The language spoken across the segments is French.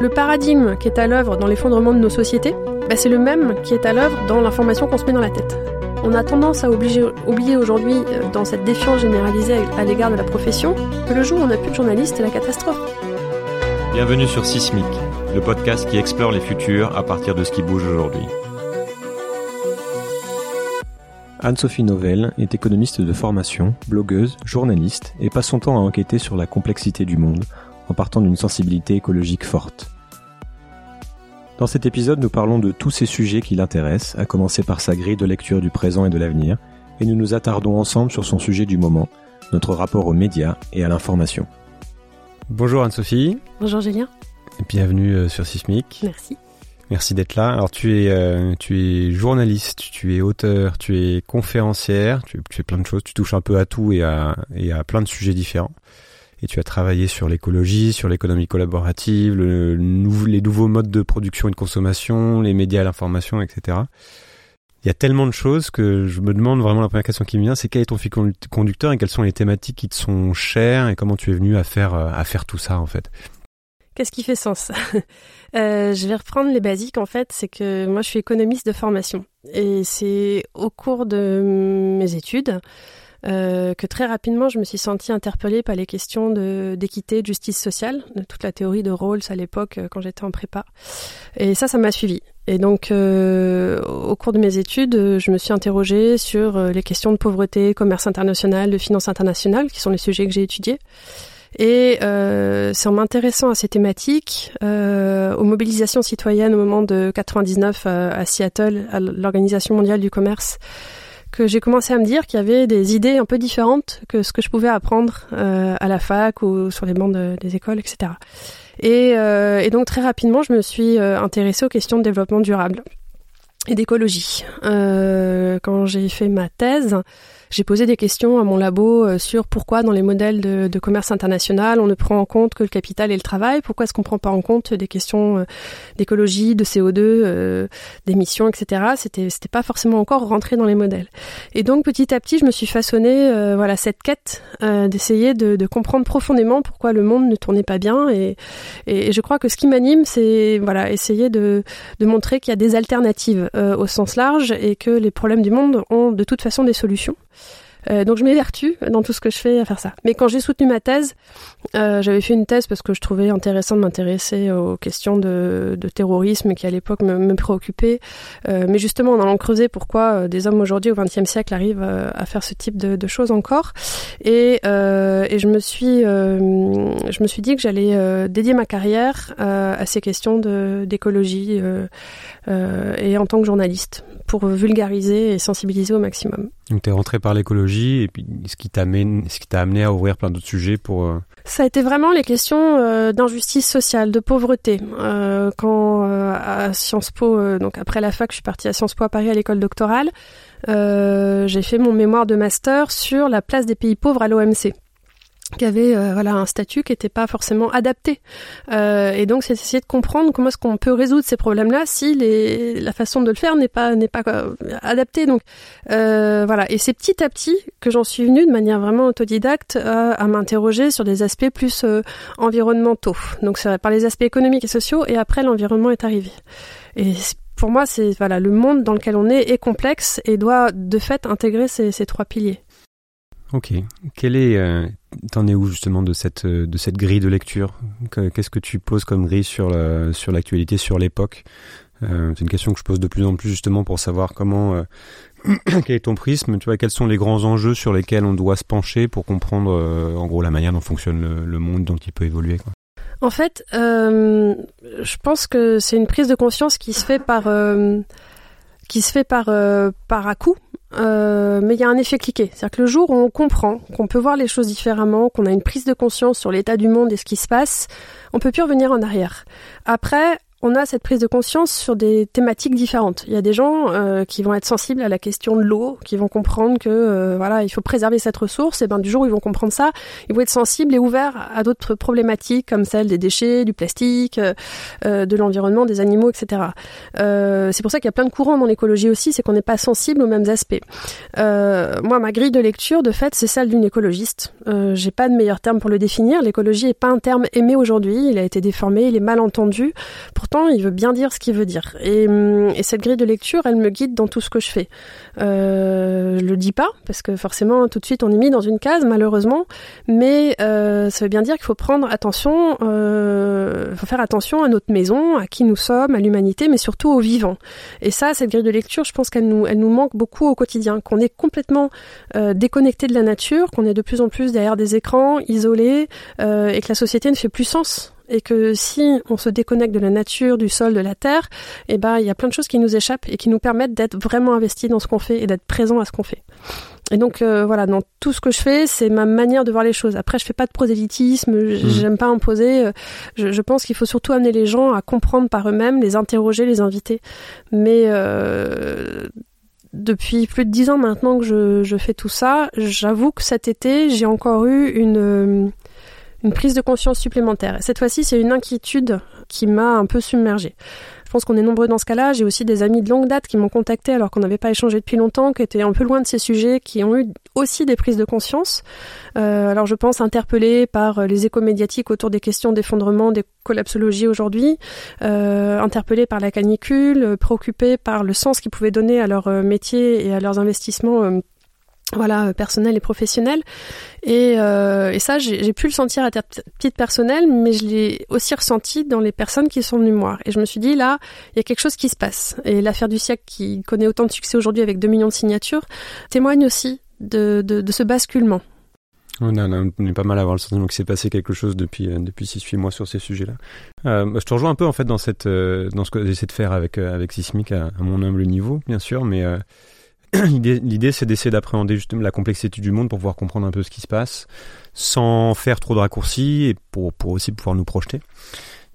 Le paradigme qui est à l'œuvre dans l'effondrement de nos sociétés, c'est le même qui est à l'œuvre dans l'information qu'on se met dans la tête. On a tendance à oublier aujourd'hui, dans cette défiance généralisée à l'égard de la profession, que le jour où on n'a plus de journalistes, c'est la catastrophe. Bienvenue sur Sismique, le podcast qui explore les futurs à partir de ce qui bouge aujourd'hui. Anne-Sophie Novel est économiste de formation, blogueuse, journaliste et passe son temps à enquêter sur la complexité du monde en partant d'une sensibilité écologique forte. Dans cet épisode, nous parlons de tous ces sujets qui l'intéressent, à commencer par sa grille de lecture du présent et de l'avenir, et nous nous attardons ensemble sur son sujet du moment, notre rapport aux médias et à l'information. Bonjour Anne-Sophie. Bonjour Julien. Bienvenue sur Sismique. Merci. Merci d'être là. Alors tu es journaliste, tu es auteur, tu es conférencière, tu es plein de choses, tu touches un peu à tout et à plein de sujets différents. Et tu as travaillé sur l'écologie, sur l'économie collaborative, les nouveaux modes de production et de consommation, les médias, l'information, etc. Il y a tellement de choses que je me demande vraiment, la première question qui me vient, c'est quel est ton fil conducteur et quelles sont les thématiques qui te sont chères et comment tu es venu à faire tout ça en fait? Qu'est-ce qui fait sens? Je vais reprendre les basiques en fait, c'est que moi je suis économiste de formation et c'est au cours de mes études que très rapidement je me suis sentie interpellée par les questions d'équité, de justice sociale, de toute la théorie de Rawls à l'époque quand j'étais en prépa, et ça m'a suivie. Et donc au cours de mes études je me suis interrogée sur les questions de pauvreté, commerce international, de finance internationale, qui sont les sujets que j'ai étudiés, et c'est en m'intéressant à ces thématiques, aux mobilisations citoyennes au moment de 99 à Seattle, à l'Organisation Mondiale du Commerce, que j'ai commencé à me dire qu'il y avait des idées un peu différentes que ce que je pouvais apprendre à la fac ou sur les bancs des écoles, etc. Et donc très rapidement, je me suis intéressée aux questions de développement durable et d'écologie. Quand j'ai fait ma thèse, j'ai posé des questions à mon labo sur pourquoi dans les modèles de commerce international, on ne prend en compte que le capital et le travail, pourquoi est-ce qu'on ne prend pas en compte des questions d'écologie, de CO2, d'émissions, etc. C'était pas forcément encore rentré dans les modèles. Et donc petit à petit, je me suis façonnée cette quête d'essayer de comprendre profondément pourquoi le monde ne tournait pas bien. Et je crois que ce qui m'anime, c'est essayer de montrer qu'il y a des alternatives au sens large et que les problèmes du monde ont de toute façon des solutions. Donc je m'évertue dans tout ce que je fais à faire ça. Mais quand j'ai soutenu ma thèse, j'avais fait une thèse parce que je trouvais intéressant de m'intéresser aux questions de terrorisme qui à l'époque me préoccupaient. Mais justement en allant creuser pourquoi des hommes aujourd'hui au XXe siècle arrivent à faire ce type de choses encore. Et je me suis dit que j'allais dédier ma carrière à ces questions d'écologie et en tant que journaliste, pour vulgariser et sensibiliser au maximum. Donc tu es rentré par l'écologie, et puis ce qui t'a amené à ouvrir plein d'autres sujets pour... Ça a été vraiment les questions d'injustice sociale, de pauvreté. Quand à Sciences Po, donc après la fac, je suis partie à Sciences Po à Paris à l'école doctorale, j'ai fait mon mémoire de master sur la place des pays pauvres à l'OMC, qui avait un statut qui n'était pas forcément adapté. Et donc, c'est essayer de comprendre comment est-ce qu'on peut résoudre ces problèmes-là si la façon de le faire n'est pas adaptée. Donc, Et c'est petit à petit que j'en suis venue, de manière vraiment autodidacte, à m'interroger sur des aspects plus environnementaux. Donc, ça, par les aspects économiques et sociaux, et après, l'environnement est arrivé. Et pour moi, c'est le monde dans lequel on est complexe et doit, de fait, intégrer ces trois piliers. Ok. Quel est... T'en es où justement de cette grille de lecture? Qu'est-ce que tu poses comme grille sur l'actualité, sur l'époque? C'est une question que je pose de plus en plus justement pour savoir comment quel est ton prisme, tu vois, quels sont les grands enjeux sur lesquels on doit se pencher pour comprendre en gros la manière dont fonctionne le monde, dont il peut évoluer, quoi. En fait, je pense que c'est une prise de conscience qui se fait par à-coup. Mais il y a un effet cliquet, c'est-à-dire que le jour où on comprend qu'on peut voir les choses différemment, qu'on a une prise de conscience sur l'état du monde et ce qui se passe, on peut plus revenir en arrière. Après, on a cette prise de conscience sur des thématiques différentes. Il y a des gens qui vont être sensibles à la question de l'eau, qui vont comprendre que voilà, il faut préserver cette ressource. Et ben du jour où ils vont comprendre ça, ils vont être sensibles et ouverts à d'autres problématiques comme celle des déchets, du plastique, de l'environnement, des animaux, etc. C'est pour ça qu'il y a plein de courants dans l'écologie aussi, c'est qu'on n'est pas sensible aux mêmes aspects. Moi, ma grille de lecture, de fait, c'est celle d'une écologiste. J'ai pas de meilleur terme pour le définir. L'écologie n'est pas un terme aimé aujourd'hui. Il a été déformé, il est mal entendu. Pourtant, il veut bien dire ce qu'il veut dire. Et cette grille de lecture, elle me guide dans tout ce que je fais. Je le dis pas, parce que forcément, tout de suite, on est mis dans une case, malheureusement. Mais ça veut bien dire qu'il faut prendre attention, faut faire attention à notre maison, à qui nous sommes, à l'humanité, mais surtout aux vivants. Et ça, cette grille de lecture, je pense qu'elle nous manque beaucoup au quotidien, qu'on est complètement déconnecté de la nature, qu'on est de plus en plus derrière des écrans, isolés, et que la société ne fait plus sens. Et que si on se déconnecte de la nature, du sol, de la terre, eh ben, il y a plein de choses qui nous échappent et qui nous permettent d'être vraiment investis dans ce qu'on fait et d'être présents à ce qu'on fait. Et donc voilà, dans tout ce que je fais, c'est ma manière de voir les choses. Après, je fais pas de prosélytisme, j'aime pas imposer. Je pense qu'il faut surtout amener les gens à comprendre par eux-mêmes, les interroger, les inviter. Mais depuis plus de 10 ans maintenant que je fais tout ça, j'avoue que cet été, j'ai encore eu une prise de conscience supplémentaire. Et cette fois-ci, c'est une inquiétude qui m'a un peu submergée. Je pense qu'on est nombreux dans ce cas-là. J'ai aussi des amis de longue date qui m'ont contactée alors qu'on n'avait pas échangé depuis longtemps, qui étaient un peu loin de ces sujets, qui ont eu aussi des prises de conscience. Alors je pense interpellés par les échos médiatiques autour des questions d'effondrement, des collapsologies aujourd'hui, interpellés par la canicule, préoccupés par le sens qu'ils pouvaient donner à leur métier et à leurs investissements voilà, personnel et professionnel. Et ça, j'ai pu le sentir à titre personnel, mais je l'ai aussi ressenti dans les personnes qui sont venues me voir. Et je me suis dit, là, il y a quelque chose qui se passe. Et l'affaire du siècle, qui connaît autant de succès aujourd'hui avec 2 millions de signatures, témoigne aussi de ce basculement. On est pas mal à avoir le sentiment qu'il s'est passé quelque chose depuis 6-8 mois sur ces sujets-là. Je te rejoins un peu en fait dans ce que j'essaie de faire avec Sismique à mon humble niveau, bien sûr, mais... L'idée, c'est d'essayer d'appréhender justement la complexité du monde pour pouvoir comprendre un peu ce qui se passe, sans faire trop de raccourcis et pour aussi pouvoir nous projeter.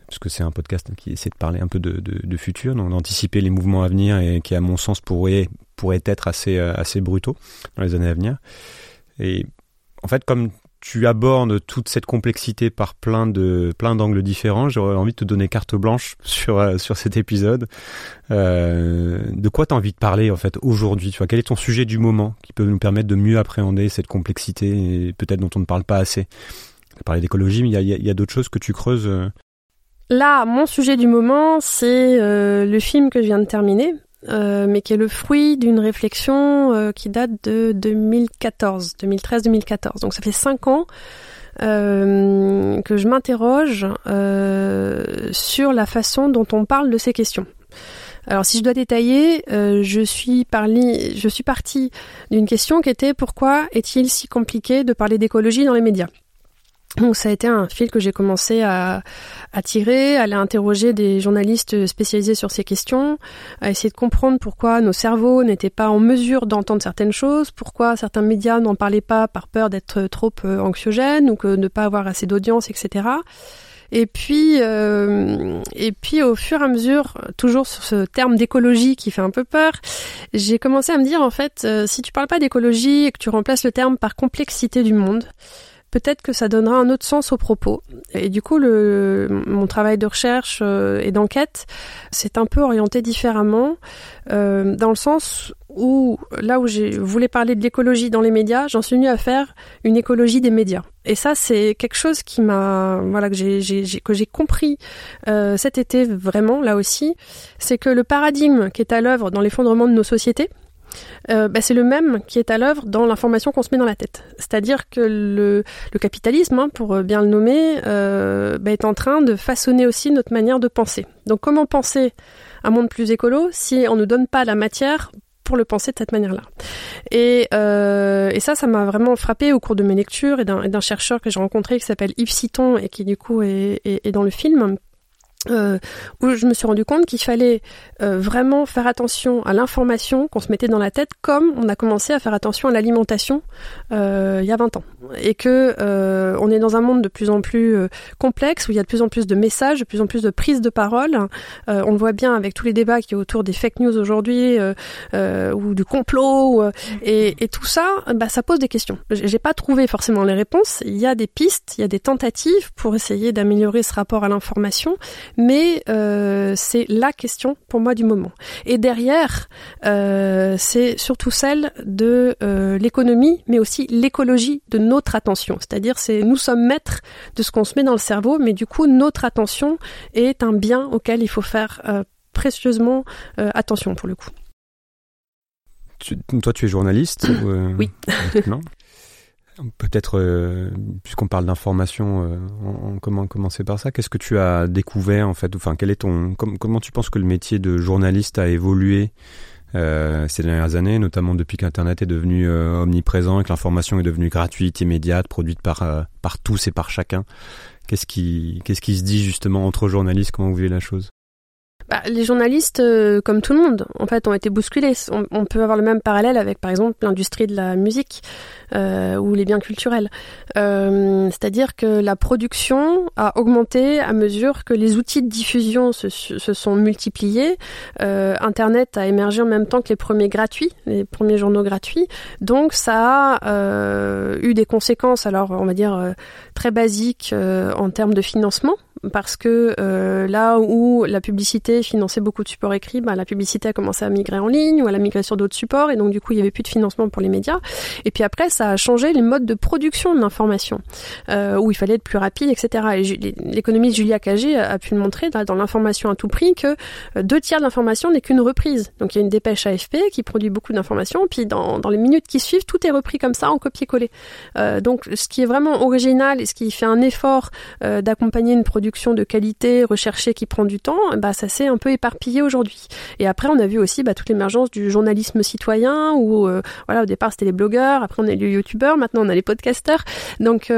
Parce que c'est un podcast qui essaie de parler un peu de futur, donc d'anticiper les mouvements à venir et qui, à mon sens, pourraient être assez brutaux dans les années à venir. Et en fait, comme tu abordes toute cette complexité par plein d'angles différents, j'aurais envie de te donner carte blanche sur cet épisode. De quoi tu as envie de parler en fait aujourd'hui, tu vois, quel est ton sujet du moment qui peut nous permettre de mieux appréhender cette complexité et peut-être dont on ne parle pas assez? Tu as parlé d'écologie, mais il y a d'autres choses que tu creuses. Là, mon sujet du moment, c'est le film que je viens de terminer. Mais qui est le fruit d'une réflexion qui date de 2013-2014. Donc ça fait 5 ans que je m'interroge sur la façon dont on parle de ces questions. Alors si je dois détailler, je suis partie d'une question qui était: pourquoi est-il si compliqué de parler d'écologie dans les médias ? Donc ça a été un fil que j'ai commencé à tirer, à aller interroger des journalistes spécialisés sur ces questions, à essayer de comprendre pourquoi nos cerveaux n'étaient pas en mesure d'entendre certaines choses, pourquoi certains médias n'en parlaient pas par peur d'être trop anxiogènes ou que de ne pas avoir assez d'audience, etc. Et puis au fur et à mesure, toujours sur ce terme d'écologie qui fait un peu peur, j'ai commencé à me dire en fait, si tu parles pas d'écologie et que tu remplaces le terme par complexité du monde, peut-être que ça donnera un autre sens aux propos. Et du coup, mon travail de recherche et d'enquête s'est un peu orienté différemment, dans le sens où, là où je voulais parler de l'écologie dans les médias, j'en suis venue à faire une écologie des médias. Et ça, c'est quelque chose qui m'a, voilà, que j'ai compris cet été vraiment, là aussi, c'est que le paradigme qui est à l'œuvre dans l'effondrement de nos sociétés, c'est le même qui est à l'œuvre dans l'information qu'on se met dans la tête. C'est-à-dire que le capitalisme, pour bien le nommer, est en train de façonner aussi notre manière de penser. Donc comment penser un monde plus écolo si on ne donne pas la matière pour le penser de cette manière-là? Et ça m'a vraiment frappée au cours de mes lectures et d'un chercheur que j'ai rencontré qui s'appelle Yves Citon et qui du coup est dans le film, Où je me suis rendu compte qu'il fallait vraiment faire attention à l'information qu'on se mettait dans la tête, comme on a commencé à faire attention à l'alimentation il y a 20 ans. Et que on est dans un monde de plus en plus complexe, où il y a de plus en plus de messages, de plus en plus de prises de parole. On le voit bien avec tous les débats qu'il y a autour des fake news aujourd'hui, ou du complot, et tout ça, bah, ça pose des questions. J'ai pas trouvé forcément les réponses. Il y a des pistes, il y a des tentatives pour essayer d'améliorer ce rapport à l'information, mais c'est la question pour moi du moment. Et derrière, c'est surtout celle de l'économie, mais aussi l'écologie de notre attention. C'est-à-dire, nous sommes maîtres de ce qu'on se met dans le cerveau, mais du coup, notre attention est un bien auquel il faut faire précieusement attention pour le coup. Toi, tu es journaliste Oui. Non. Peut-être, puisqu'on parle d'information, on commencer par ça. Qu'est-ce que tu as découvert en fait, enfin, comment tu penses que le métier de journaliste a évolué ces dernières années, notamment depuis qu'Internet est devenu omniprésent et que l'information est devenue gratuite, immédiate, produite par tous et par chacun. Qu'est-ce qui se dit justement entre journalistes? Comment vous vivez la chose? Bah, les journalistes, comme tout le monde, en fait, ont été bousculés. On peut avoir le même parallèle avec, par exemple, l'industrie de la musique ou les biens culturels. C'est-à-dire que la production a augmenté à mesure que les outils de diffusion se sont multipliés. Internet a émergé en même temps que les premiers journaux gratuits. Donc, ça a eu des conséquences, alors on va dire très basiques en termes de financement. Parce que là où la publicité finançait beaucoup de supports écrits, bah, la publicité a commencé à migrer en ligne ou à la migrer sur d'autres supports, et donc du coup il n'y avait plus de financement pour les médias. Et puis après, ça a changé les modes de production de l'information, où il fallait être plus rapide, etc. Et l'économiste Julia Cagé a pu le montrer dans l'information à tout prix, que 2/3 de l'information n'est qu'une reprise. Donc il y a une dépêche AFP qui produit beaucoup d'informations, puis dans les minutes qui suivent, tout est repris comme ça en copier-coller. Donc ce qui est vraiment original et ce qui fait un effort d'accompagner une production de qualité recherchée qui prend du temps, bah, ça s'est un peu éparpillé aujourd'hui. Et après, on a vu aussi bah, toute l'émergence du journalisme citoyen, où voilà, au départ c'était les blogueurs, après on a les youtubeurs, maintenant on a les podcasteurs. Donc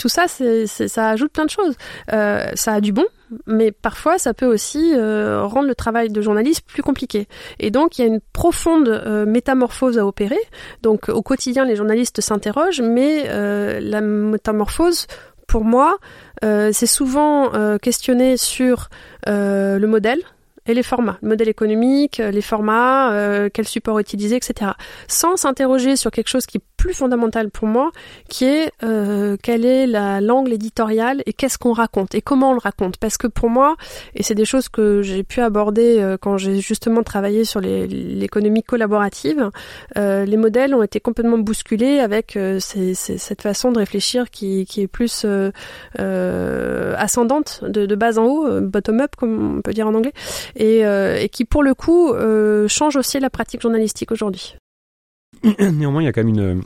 tout ça, ça ajoute plein de choses. Ça a du bon, mais parfois ça peut aussi rendre le travail de journaliste plus compliqué. Et donc il y a une profonde métamorphose à opérer. Donc au quotidien, les journalistes s'interrogent, mais la métamorphose, pour moi, c'est souvent questionné sur le modèle et les formats. Le modèle économique, les formats, quel support utiliser, etc. Sans s'interroger sur quelque chose qui est plus fondamental pour moi, qui est quelle est la langue éditoriale et qu'est-ce qu'on raconte et comment on le raconte. Parce que pour moi, et c'est des choses que j'ai pu aborder quand j'ai justement travaillé sur l'économie collaborative, les modèles ont été complètement bousculés avec cette façon de réfléchir qui est plus ascendante, de bas en haut, bottom-up comme on peut dire en anglais. Et qui, pour le coup, change aussi la pratique journalistique aujourd'hui. Néanmoins, il y a quand même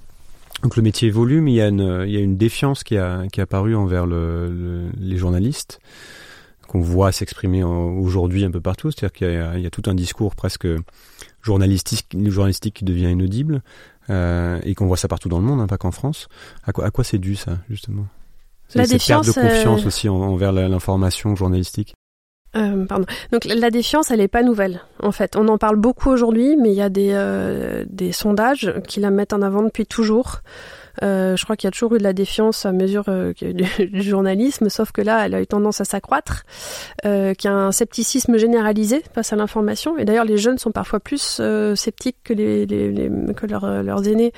donc le métier évolue, mais il y a une défiance qui est apparue envers les journalistes, qu'on voit s'exprimer aujourd'hui un peu partout. C'est-à-dire qu'il y a tout un discours presque journalistique qui devient inaudible, et qu'on voit ça partout dans le monde, hein, pas qu'en France. À quoi c'est dû, ça, justement? Cette perte de confiance aussi envers l'information journalistique. Pardon. Donc la défiance, elle est pas nouvelle en fait. On en parle beaucoup aujourd'hui, mais il y a des sondages qui la mettent en avant depuis toujours. Je crois qu'il y a toujours eu de la défiance à mesure qu'il y a eu du journalisme, sauf que là, elle a eu tendance à s'accroître, qu'il y a un scepticisme généralisé face à l'information. Et d'ailleurs, les jeunes sont parfois plus sceptiques que leurs aînés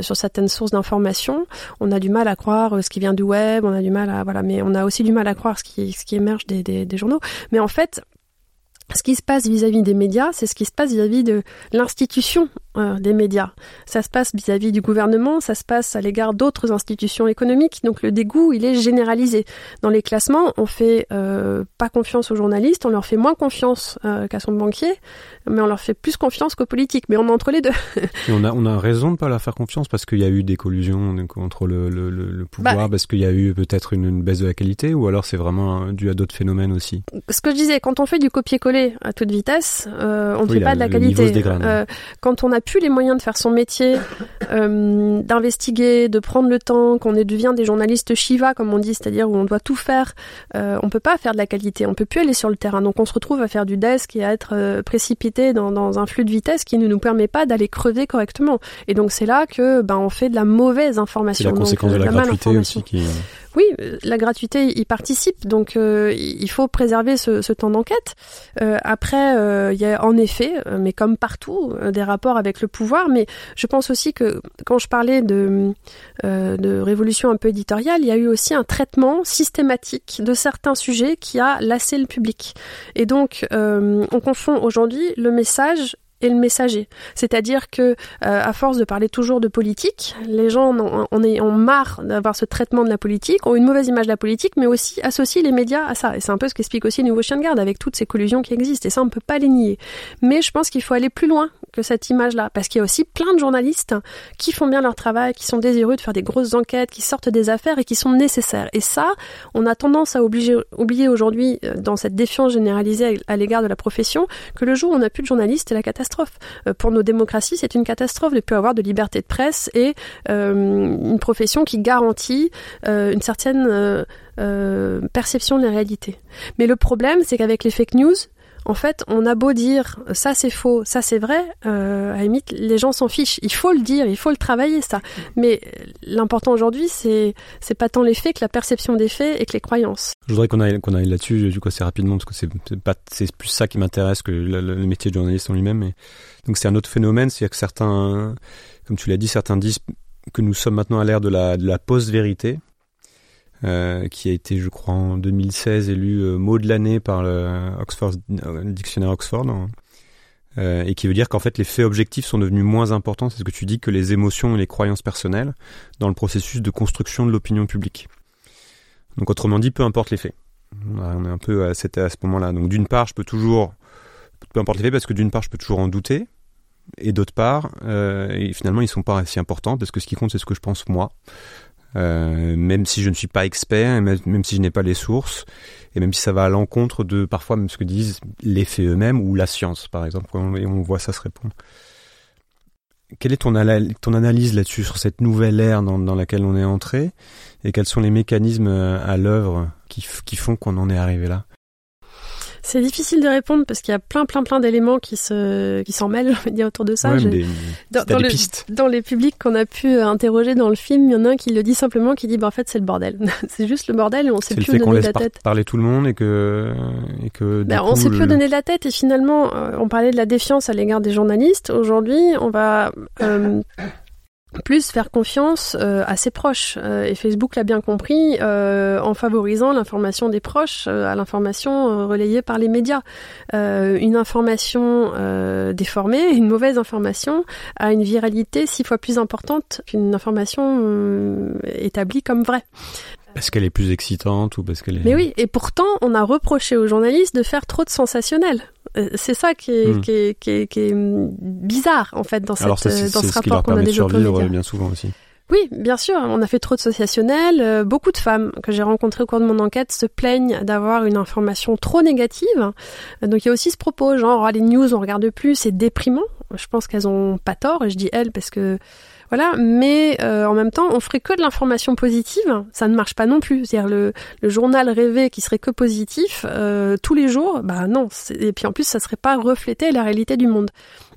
sur certaines sources d'information. On a du mal à croire ce qui vient du web, on a du mal à voilà, mais on a aussi du mal à croire ce qui émerge des journaux. Mais en fait, ce qui se passe vis-à-vis des médias, c'est ce qui se passe vis-à-vis de l'institution des médias. Ça se passe vis-à-vis du gouvernement, ça se passe à l'égard d'autres institutions économiques. Donc le dégoût, il est généralisé. Dans les classements, on fait pas confiance aux journalistes, on leur fait moins confiance qu'à son banquier, mais on leur fait plus confiance qu'aux politiques. Mais on est entre les deux. Et on a raison de pas leur faire confiance parce qu'il y a eu des collusions contre le pouvoir, parce qu'il y a eu peut-être une baisse de la qualité, ou alors c'est vraiment dû à d'autres phénomènes aussi. Ce que je disais, quand on fait du copier-coller brûler à toute vitesse, on ne fait pas de la qualité. Quand on n'a plus les moyens de faire son métier, d'investiguer, de prendre le temps, qu'on devient des journalistes Shiva, comme on dit, c'est-à-dire où on doit tout faire, on ne peut pas faire de la qualité, on ne peut plus aller sur le terrain. Donc on se retrouve à faire du desk et à être précipité dans un flux de vitesse qui ne nous permet pas d'aller crever correctement. Et donc c'est là que on fait de la mauvaise information. C'est la conséquence de la gratuité aussi qui... Oui, la gratuité y participe, donc il faut préserver ce temps d'enquête. Après, il y a en effet, mais comme partout, des rapports avec le pouvoir, mais je pense aussi que quand je parlais de révolution un peu éditoriale, il y a eu aussi un traitement systématique de certains sujets qui a lassé le public. Et donc, on confond aujourd'hui le message et le messager. C'est-à-dire que, à force de parler toujours de politique, les gens ont marre d'avoir ce traitement de la politique, ont une mauvaise image de la politique, mais aussi associent les médias à ça. Et c'est un peu ce qu'explique aussi le nouveau chien de garde, avec toutes ces collusions qui existent. Et ça, on ne peut pas les nier. Mais je pense qu'il faut aller plus loin que cette image-là, parce qu'il y a aussi plein de journalistes qui font bien leur travail, qui sont désireux de faire des grosses enquêtes, qui sortent des affaires et qui sont nécessaires. Et ça, on a tendance à oublier aujourd'hui, dans cette défiance généralisée à l'égard de la profession, que le jour où on n'a plus de journalistes, c'est la catastrophe. Pour nos démocraties, c'est une catastrophe de ne plus avoir de liberté de presse et une profession qui garantit une certaine perception de la réalité. Mais le problème, c'est qu'avec les fake news, en fait, on a beau dire « ça c'est faux, ça c'est vrai », à la limite, les gens s'en fichent. Il faut le dire, il faut le travailler, ça. Mais l'important aujourd'hui, c'est pas tant les faits que la perception des faits et que les croyances. Je voudrais qu'on aille là-dessus, du coup, assez rapidement, parce que c'est plus ça qui m'intéresse que le métier de journaliste en lui-même. Et donc c'est un autre phénomène, c'est que certains, comme tu l'as dit, certains disent que nous sommes maintenant à l'ère de la post-vérité. Qui a été, je crois, en 2016 élu mot de l'année par le dictionnaire Oxford, et qui veut dire qu'en fait les faits objectifs sont devenus moins importants, c'est ce que tu dis, que les émotions et les croyances personnelles dans le processus de construction de l'opinion publique. Donc autrement dit, peu importe les faits. On est un peu à ce moment-là. Donc d'une part, je peux toujours, peu importe les faits, parce que d'une part je peux toujours en douter, et d'autre part, et finalement ils sont pas si importants, parce que ce qui compte c'est ce que je pense moi. Même si je ne suis pas expert, même si je n'ai pas les sources, et même si ça va à l'encontre de parfois même ce que disent les faits eux-mêmes ou la science, par exemple, on voit ça se répondre. Quelle est ton analyse là-dessus, sur cette nouvelle ère dans laquelle on est entré, et quels sont les mécanismes à l'œuvre qui font qu'on en est arrivé là? C'est difficile de répondre parce qu'il y a plein d'éléments qui s'en mêlent, je veux dire, autour de ça. Ouais, des pistes. Dans les publics qu'on a pu interroger dans le film, il y en a un qui le dit simplement, qui dit en fait c'est le bordel. C'est juste le bordel et on ne sait plus où donner de la tête. Parler tout le monde et que on ne sait plus où donner de la tête, et finalement on parlait de la défiance à l'égard des journalistes. Aujourd'hui, on va plus faire confiance à ses proches. Et Facebook l'a bien compris en favorisant l'information des proches à l'information relayée par les médias. Une information déformée, une mauvaise information, a une viralité 6 fois plus importante qu'une information établie comme vraie. Parce qu'elle est plus excitante ou parce qu'elle est... Mais oui, et pourtant, on a reproché aux journalistes de faire trop de sensationnel. C'est ça qui est bizarre, en fait, dans ce rapport qu'on a développé. Alors, c'est ce qui leur permet de survivre bien souvent aussi. Oui, bien sûr, on a fait trop de sensationnel. Beaucoup de femmes que j'ai rencontrées au cours de mon enquête se plaignent d'avoir une information trop négative. Donc il y a aussi ce propos, genre, les news, on regarde plus, c'est déprimant. Je pense qu'elles ont pas tort, et je dis elles parce que... Voilà, mais en même temps, on ferait que de l'information positive, ça ne marche pas non plus. C'est-à-dire le journal rêvé qui serait que positif tous les jours, non. Et puis en plus, ça serait pas refléter la réalité du monde.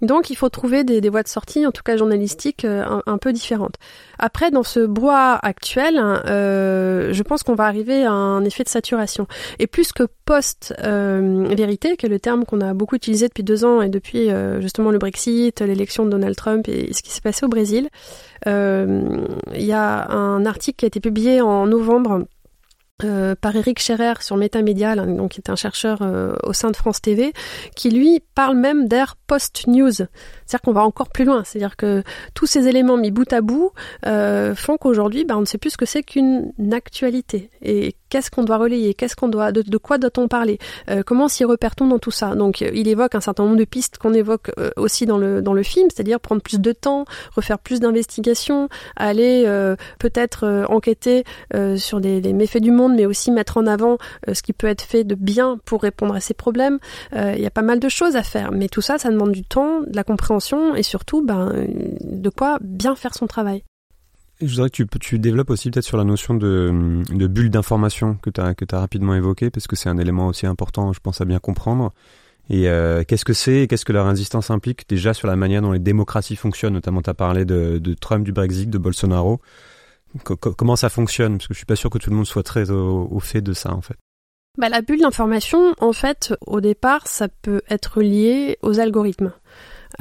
Donc il faut trouver des voies de sortie, en tout cas journalistiques, un peu différentes. Après, dans ce brouhaha actuel, je pense qu'on va arriver à un effet de saturation. Et plus que post-vérité, qui est le terme qu'on a beaucoup utilisé depuis 2 ans et depuis justement le Brexit, l'élection de Donald Trump et ce qui s'est passé au Brésil, il y a un article qui a été publié en novembre par Eric Scherrer sur Métamédia, donc qui est un chercheur au sein de France TV, qui lui parle même d'ère post-news. C'est-à-dire qu'on va encore plus loin. C'est-à-dire que tous ces éléments mis bout à bout font qu'aujourd'hui, on ne sait plus ce que c'est qu'une actualité. Et Qu'est-ce qu'on doit relayer ? Qu'est-ce qu'on doit, de quoi doit-on parler ? Comment s'y repère-t-on dans tout ça ? Donc, il évoque un certain nombre de pistes qu'on évoque aussi dans le film, c'est-à-dire prendre plus de temps, refaire plus d'investigations, aller peut-être enquêter sur des méfaits du monde, mais aussi mettre en avant ce qui peut être fait de bien pour répondre à ces problèmes. Il y a pas mal de choses à faire, mais tout ça, ça demande du temps, de la compréhension et surtout, de quoi bien faire son travail. Je voudrais que tu développes aussi peut-être sur la notion de bulle d'information que tu as rapidement évoquée, parce que c'est un élément aussi important, je pense, à bien comprendre. Et qu'est-ce que c'est et qu'est-ce que la résistance implique déjà sur la manière dont les démocraties fonctionnent, notamment tu as parlé de Trump, du Brexit, de Bolsonaro. Comment ça fonctionne ? Parce que je suis pas sûr que tout le monde soit très au fait de ça, en fait. La bulle d'information, en fait, au départ, ça peut être lié aux algorithmes.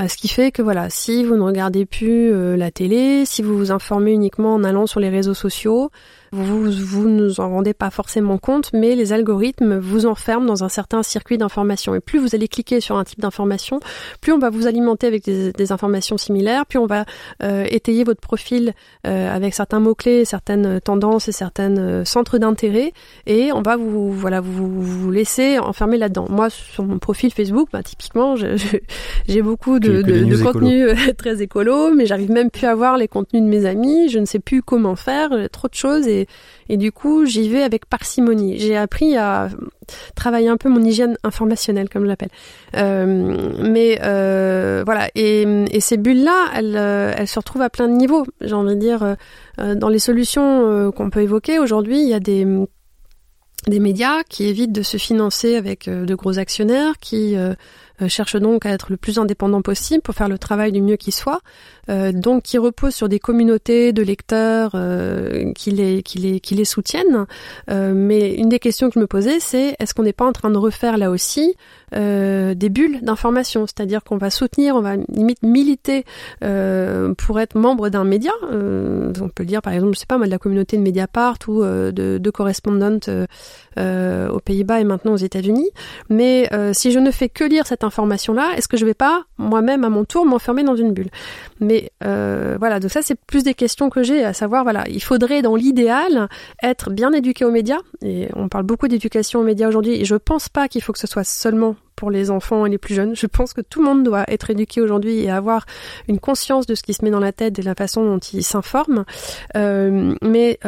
Ce qui fait que si vous ne regardez plus la télé, si vous vous informez uniquement en allant sur les réseaux sociaux, vous ne vous en rendez pas forcément compte, mais les algorithmes vous enferment dans un certain circuit d'information. Et plus vous allez cliquer sur un type d'information, plus on va vous alimenter avec des informations similaires, plus on va étayer votre profil avec certains mots-clés, certaines tendances et certains centres d'intérêt, et on va vous laisser enfermer là-dedans. Moi, sur mon profil Facebook, typiquement, j'ai beaucoup de contenus très écolo, mais j'arrive même plus à voir les contenus de mes amis, je ne sais plus comment faire, j'ai trop de choses et du coup, j'y vais avec parcimonie. J'ai appris à travailler un peu mon hygiène informationnelle, comme je l'appelle. Et ces bulles-là, elles se retrouvent à plein de niveaux. J'ai envie de dire, dans les solutions qu'on peut évoquer aujourd'hui, il y a des médias qui évitent de se financer avec de gros actionnaires, qui cherchent donc à être le plus indépendant possible pour faire le travail du mieux qui soit, donc qui reposent sur des communautés de lecteurs qui les soutiennent. Mais une des questions que je me posais, c'est est-ce qu'on n'est pas en train de refaire là aussi des bulles d'information, c'est-à-dire qu'on va soutenir, on va limite militer pour être membre d'un média. On peut le dire par exemple, de la communauté de Mediapart ou de Correspondant aux Pays-Bas et maintenant aux États-Unis. Mais si je ne fais que lire cette information-là, est-ce que je ne vais pas moi-même à mon tour m'enfermer dans une bulle ? Mais donc ça c'est plus des questions que j'ai, à savoir il faudrait dans l'idéal être bien éduqué aux médias, et on parle beaucoup d'éducation aux médias aujourd'hui, et je ne pense pas qu'il faut que ce soit seulement pour les enfants et les plus jeunes. Je pense que tout le monde doit être éduqué aujourd'hui et avoir une conscience de ce qui se met dans la tête et de la façon dont il s'informe. C'est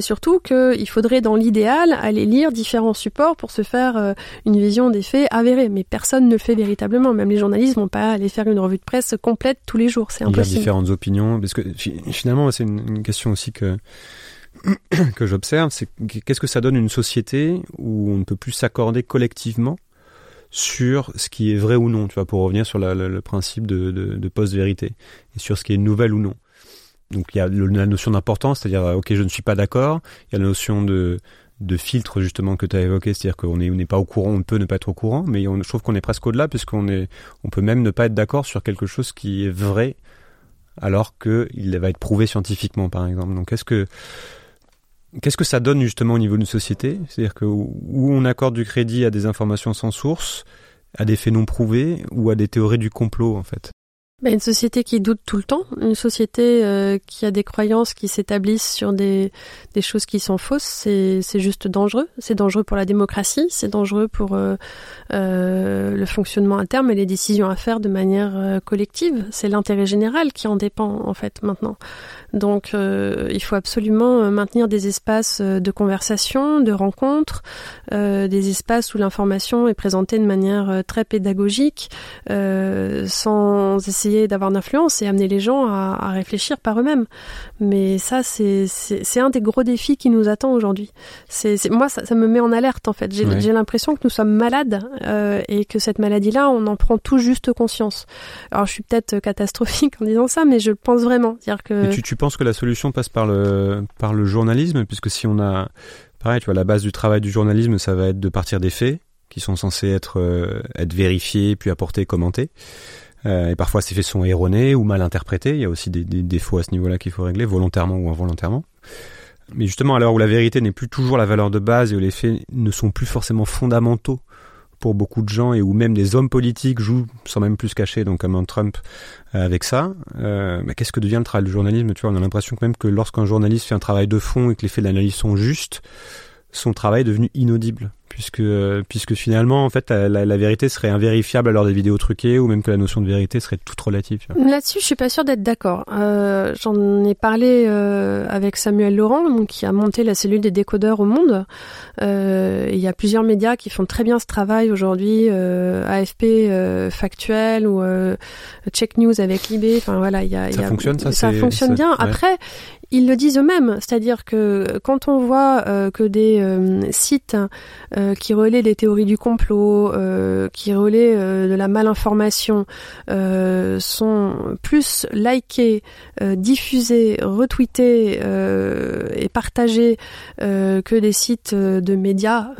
surtout qu'il faudrait, dans l'idéal, aller lire différents supports pour se faire une vision des faits avérée. Mais personne ne le fait véritablement. Même les journalistes ne vont pas aller faire une revue de presse complète tous les jours. C'est impossible. Il y a différentes opinions. Parce que finalement, c'est une question aussi que j'observe. C'est qu'est-ce que ça donne une société où on ne peut plus s'accorder collectivement sur ce qui est vrai ou non, tu vois, pour revenir sur le principe de post-vérité, et sur ce qui est nouvelle ou non. Donc il y a la notion d'importance, c'est-à-dire, ok, je ne suis pas d'accord, il y a la notion de filtre, justement, que tu as évoqué, c'est-à-dire qu'on n'est pas au courant, on peut ne pas être au courant, mais je trouve qu'on est presque au-delà, puisqu'on peut même ne pas être d'accord sur quelque chose qui est vrai, alors qu'il va être prouvé scientifiquement, par exemple. Donc qu'est-ce que ça donne justement au niveau d'une société ? C'est-à-dire que où on accorde du crédit à des informations sans source, à des faits non prouvés ou à des théories du complot en fait ? Une société qui doute tout le temps, une société qui a des croyances qui s'établissent sur des choses qui sont fausses, c'est juste dangereux. C'est dangereux pour la démocratie, c'est dangereux pour le fonctionnement à terme et les décisions à faire de manière collective. C'est l'intérêt général qui en dépend en fait maintenant. Donc il faut absolument maintenir des espaces de conversation, de rencontre, des espaces où l'information est présentée de manière très pédagogique, sans essayer d'avoir d'influence et amener les gens à réfléchir par eux-mêmes. Mais ça, c'est un des gros défis qui nous attend aujourd'hui. Moi, ça me met en alerte, en fait. J'ai l'impression que nous sommes malades et que cette maladie-là, on en prend tout juste conscience. Alors, je suis peut-être catastrophique en disant ça, mais je le pense vraiment. C'est-à-dire que... Tu penses que la solution passe par le journalisme, puisque si on a... Pareil, tu vois, la base du travail du journalisme, ça va être de partir des faits qui sont censés être vérifiés, puis apportés, commentés. Et parfois ces faits sont erronés ou mal interprétés, il y a aussi des défauts à ce niveau-là qu'il faut régler, volontairement ou involontairement. Mais justement, à l'heure où la vérité n'est plus toujours la valeur de base et où les faits ne sont plus forcément fondamentaux pour beaucoup de gens et où même des hommes politiques jouent sans même plus cacher, donc comme un Trump avec ça, bah, qu'est-ce que devient le travail du journalisme? Tu vois, on a l'impression quand même que lorsqu'un journaliste fait un travail de fond et que les faits d'analyse sont justes, son travail est devenu inaudible, puisque finalement, en fait, la vérité serait invérifiable à l'heure des vidéos truquées, ou même que la notion de vérité serait toute relative. Là-dessus, je suis pas sûre d'être d'accord. J'en ai parlé avec Samuel Laurent, qui a monté la cellule des décodeurs au Monde. Il y a plusieurs médias qui font très bien ce travail aujourd'hui, AFP, Factuel, ou Check News avec Libé. Enfin voilà, ça fonctionne bien. Ouais. Après, ils le disent eux-mêmes, c'est-à-dire que quand on voit que des sites qui relaient les théories du complot, qui relaient de la malinformation, sont plus likés, diffusés, retweetés et partagés que des sites de médias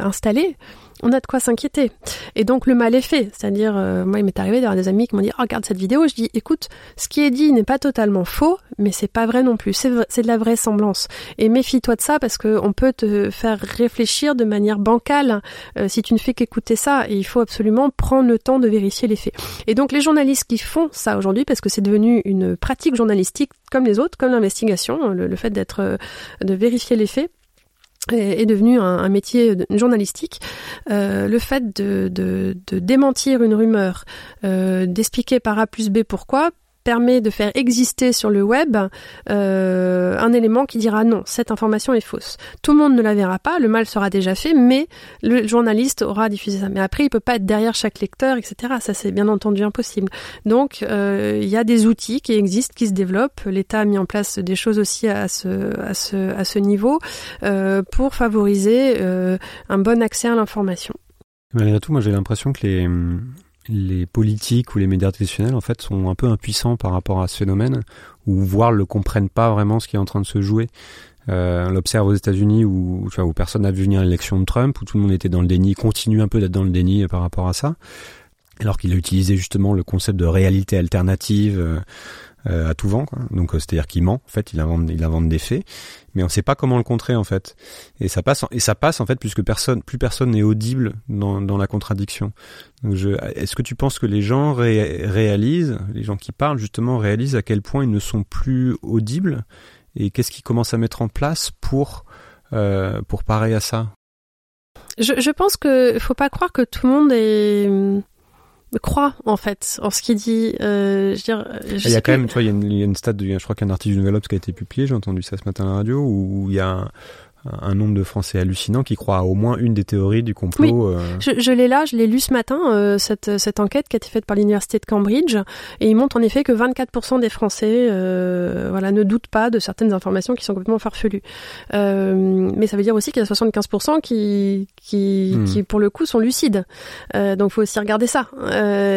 installés, on a de quoi s'inquiéter. Et donc, le mal est fait. C'est-à-dire, moi, il m'est arrivé d'avoir des amis qui m'ont dit « Oh, regarde cette vidéo ». Je dis « Écoute, ce qui est dit n'est pas totalement faux, mais c'est pas vrai non plus. C'est de la vraisemblance. Et méfie-toi de ça parce qu'on peut te faire réfléchir de manière bancale si tu ne fais qu'écouter ça. Et il faut absolument prendre le temps de vérifier les faits. Et donc, les journalistes qui font ça aujourd'hui, parce que c'est devenu une pratique journalistique comme les autres, comme l'investigation, le fait de vérifier les faits, est devenu un métier journalistique. Le fait de démentir une rumeur, d'expliquer par A plus B pourquoi, permet de faire exister sur le web un élément qui dira non, cette information est fausse. Tout le monde ne la verra pas, le mal sera déjà fait, mais le journaliste aura diffusé ça. Mais après, il ne peut pas être derrière chaque lecteur, etc. Ça, c'est bien entendu impossible. Donc, il y a des outils qui existent, qui se développent. L'État a mis en place des choses aussi à ce niveau pour favoriser un bon accès à l'information. Malgré tout, moi, j'ai l'impression que les politiques ou les médias traditionnels en fait sont un peu impuissants par rapport à ce phénomène, ou voire ne comprennent pas vraiment ce qui est en train de se jouer. On l'observe aux États-Unis où personne n'a vu venir l'élection de Trump, où tout le monde était dans le déni, continue un peu d'être dans le déni par rapport à ça, alors qu'il a utilisé justement le concept de réalité alternative à tout vent, quoi. Donc c'est-à-dire qu'il ment, en fait, il invente des faits, mais on ne sait pas comment le contrer en fait. Et ça passe en fait, puisque plus personne n'est audible dans la contradiction. Donc est-ce que tu penses que les gens réalisent, les gens qui parlent justement réalisent à quel point ils ne sont plus audibles, et qu'est-ce qu'ils commencent à mettre en place pour parer à ça? Je pense que faut pas croire que tout le monde croit en fait en ce qu'il dit. Il y a quand même, tu vois, il y a une stat, je crois qu'il y a un article du Nouvel Obs qui a été publié, j'ai entendu ça ce matin à la radio, où il y a un nombre de Français hallucinants qui croient à au moins une des théories du complot. Oui. Je l'ai lu ce matin, cette enquête qui a été faite par l'université de Cambridge, et il montre en effet que 24% des Français ne doutent pas de certaines informations qui sont complètement farfelues. Mais ça veut dire aussi qu'il y a 75% qui pour le coup sont lucides. Donc il faut aussi regarder ça.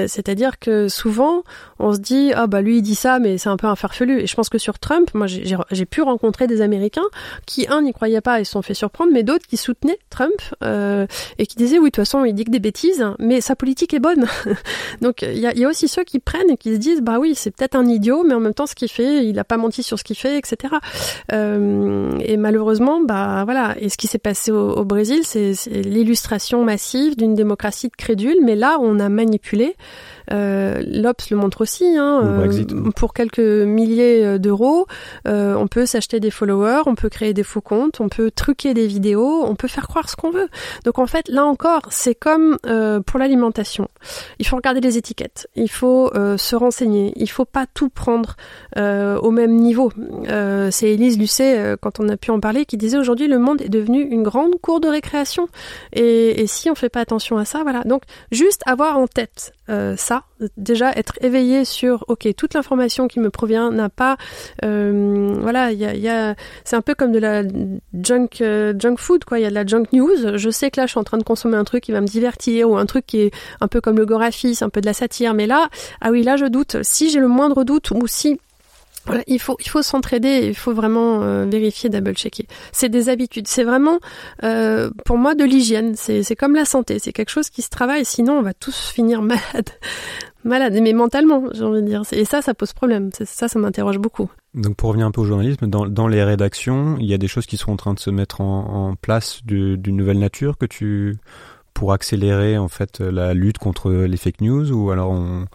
C'est-à-dire que souvent on se dit « Ah bah lui il dit ça mais c'est un peu un farfelu ». Et je pense que sur Trump, moi j'ai pu rencontrer des Américains qui n'y croyaient pas, ils se sont fait surprendre, mais d'autres qui soutenaient Trump et qui disaient oui, de toute façon il dit que des bêtises, mais sa politique est bonne. Donc il y a aussi ceux qui prennent et qui se disent bah oui, c'est peut-être un idiot, mais en même temps ce qu'il fait, il n'a pas menti sur ce qu'il fait, etc. Et malheureusement, bah voilà. Et ce qui s'est passé au Brésil, c'est l'illustration massive d'une démocratie de crédules, mais là on a manipulé. L'Obs le montre aussi, pour quelques milliers d'euros, on peut s'acheter des followers, on peut créer des faux comptes, on peut truquer des vidéos, on peut faire croire ce qu'on veut. Donc en fait, là encore, c'est comme pour l'alimentation. Il faut regarder les étiquettes, il faut se renseigner, il faut pas tout prendre au même niveau. C'est Élise Lucet, quand on a pu en parler, qui disait aujourd'hui le monde est devenu une grande cour de récréation. Et si on fait pas attention à ça, voilà. Donc juste avoir en tête ça, déjà être éveillé sur ok, toute l'information qui me provient n'a pas c'est un peu comme de la junk food, quoi. Il y a de la junk news, je sais que là je suis en train de consommer un truc qui va me divertir, ou un truc qui est un peu comme le Gorafi, c'est un peu de la satire, mais là, ah oui, là je doute, si j'ai le moindre doute, ou si voilà, il faut s'entraider, il faut vraiment vérifier, double-checker. C'est des habitudes, c'est vraiment pour moi de l'hygiène, c'est comme la santé, c'est quelque chose qui se travaille, sinon on va tous finir malades, mais mentalement, j'ai envie de dire. Et ça pose problème, ça m'interroge beaucoup. Donc pour revenir un peu au journalisme, dans les rédactions, il y a des choses qui sont en train de se mettre en place d'une nouvelle nature que tu pour accélérer en fait la lutte contre les fake news, ou alors on...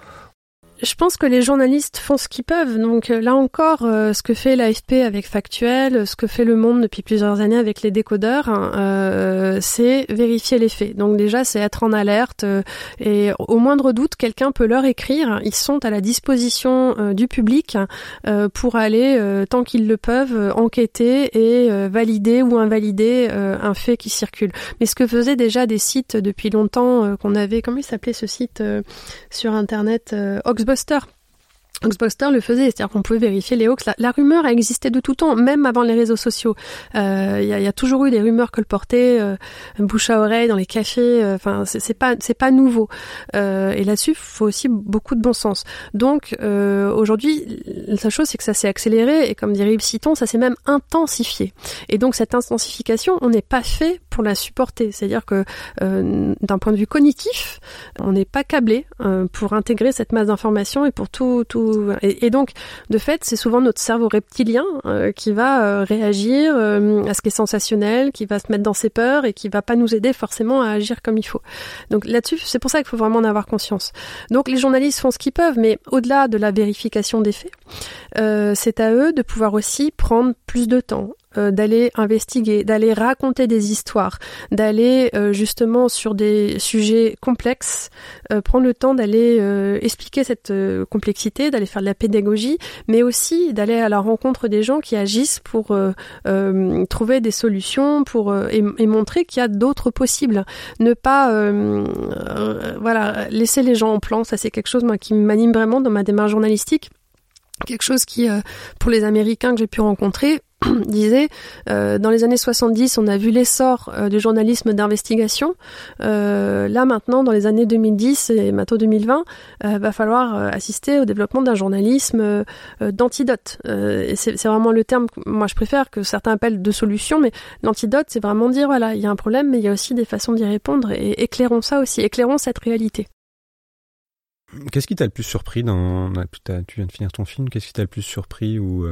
Je pense que les journalistes font ce qu'ils peuvent. Donc là encore, ce que fait l'AFP avec Factuel, ce que fait Le Monde depuis plusieurs années avec les décodeurs, c'est vérifier les faits. Donc déjà, c'est être en alerte et au moindre doute, quelqu'un peut leur écrire. Ils sont à la disposition du public pour aller, tant qu'ils le peuvent, enquêter et valider ou invalider un fait qui circule. Mais ce que faisaient déjà des sites depuis longtemps qu'on avait... Comment il s'appelait ce site sur Internet? Hoaxbusters le faisait, c'est-à-dire qu'on pouvait vérifier les hoax. La rumeur a existé de tout temps, même avant les réseaux sociaux. Il y a toujours eu des rumeurs colportées, bouche à oreille, dans les cafés. Enfin, c'est pas nouveau. Et là-dessus, il faut aussi beaucoup de bon sens. Donc, aujourd'hui, la chose, c'est que ça s'est accéléré, et comme dirait Yves Citon, ça s'est même intensifié. Et donc, cette intensification, on n'est pas fait pour la supporter. C'est-à-dire que, d'un point de vue cognitif, on n'est pas câblé pour intégrer cette masse d'informations et pour tout. Et donc, de fait, c'est souvent notre cerveau reptilien qui va réagir à ce qui est sensationnel, qui va se mettre dans ses peurs et qui va pas nous aider forcément à agir comme il faut. Donc là-dessus, c'est pour ça qu'il faut vraiment en avoir conscience. Donc les journalistes font ce qu'ils peuvent, mais au-delà de la vérification des faits, c'est à eux de pouvoir aussi prendre plus de temps, d'aller investiguer, d'aller raconter des histoires, d'aller justement sur des sujets complexes, prendre le temps d'aller expliquer cette complexité, d'aller faire de la pédagogie, mais aussi d'aller à la rencontre des gens qui agissent pour trouver des solutions, pour et montrer qu'il y a d'autres possibles. Ne pas voilà, laisser les gens en plan, ça c'est quelque chose moi qui m'anime vraiment dans ma démarche journalistique. Quelque chose qui, pour les Américains que j'ai pu rencontrer, disait dans les années 70, on a vu l'essor du journalisme d'investigation. Là maintenant, dans les années 2010 et maintenant 2020, va falloir assister au développement d'un journalisme d'antidote. Et c'est vraiment le terme que moi je préfère, que certains appellent de solution, mais l'antidote, c'est vraiment dire voilà, il y a un problème, mais il y a aussi des façons d'y répondre, et éclairons ça aussi, éclairons cette réalité. Qu'est-ce qui t'a le plus surpris dans... Tu viens de finir ton film. Qu'est-ce qui t'a le plus surpris ou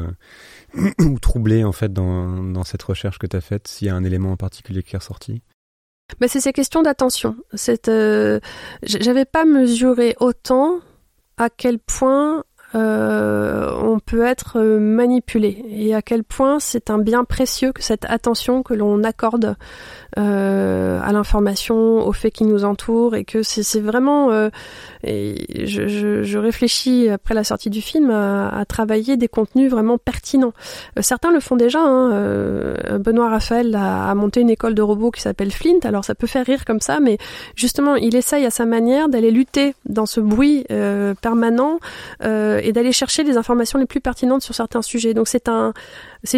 troublé en fait dans cette recherche que t'as faite? S'il y a un élément en particulier qui est ressorti? Ben, c'est ces questions d'attention. J'avais pas mesuré autant à quel point on peut être manipulé et à quel point c'est un bien précieux que cette attention que l'on accorde à l'information, aux faits qui nous entourent, et que c'est vraiment et je réfléchis après la sortie du film à travailler des contenus vraiment pertinents. Certains le font déjà, hein. Benoît Raphaël a monté une école de robots qui s'appelle Flint. Alors ça peut faire rire comme ça, mais justement il essaye à sa manière d'aller lutter dans ce bruit permanent et d'aller chercher les informations les plus pertinentes sur certains sujets. Donc c'est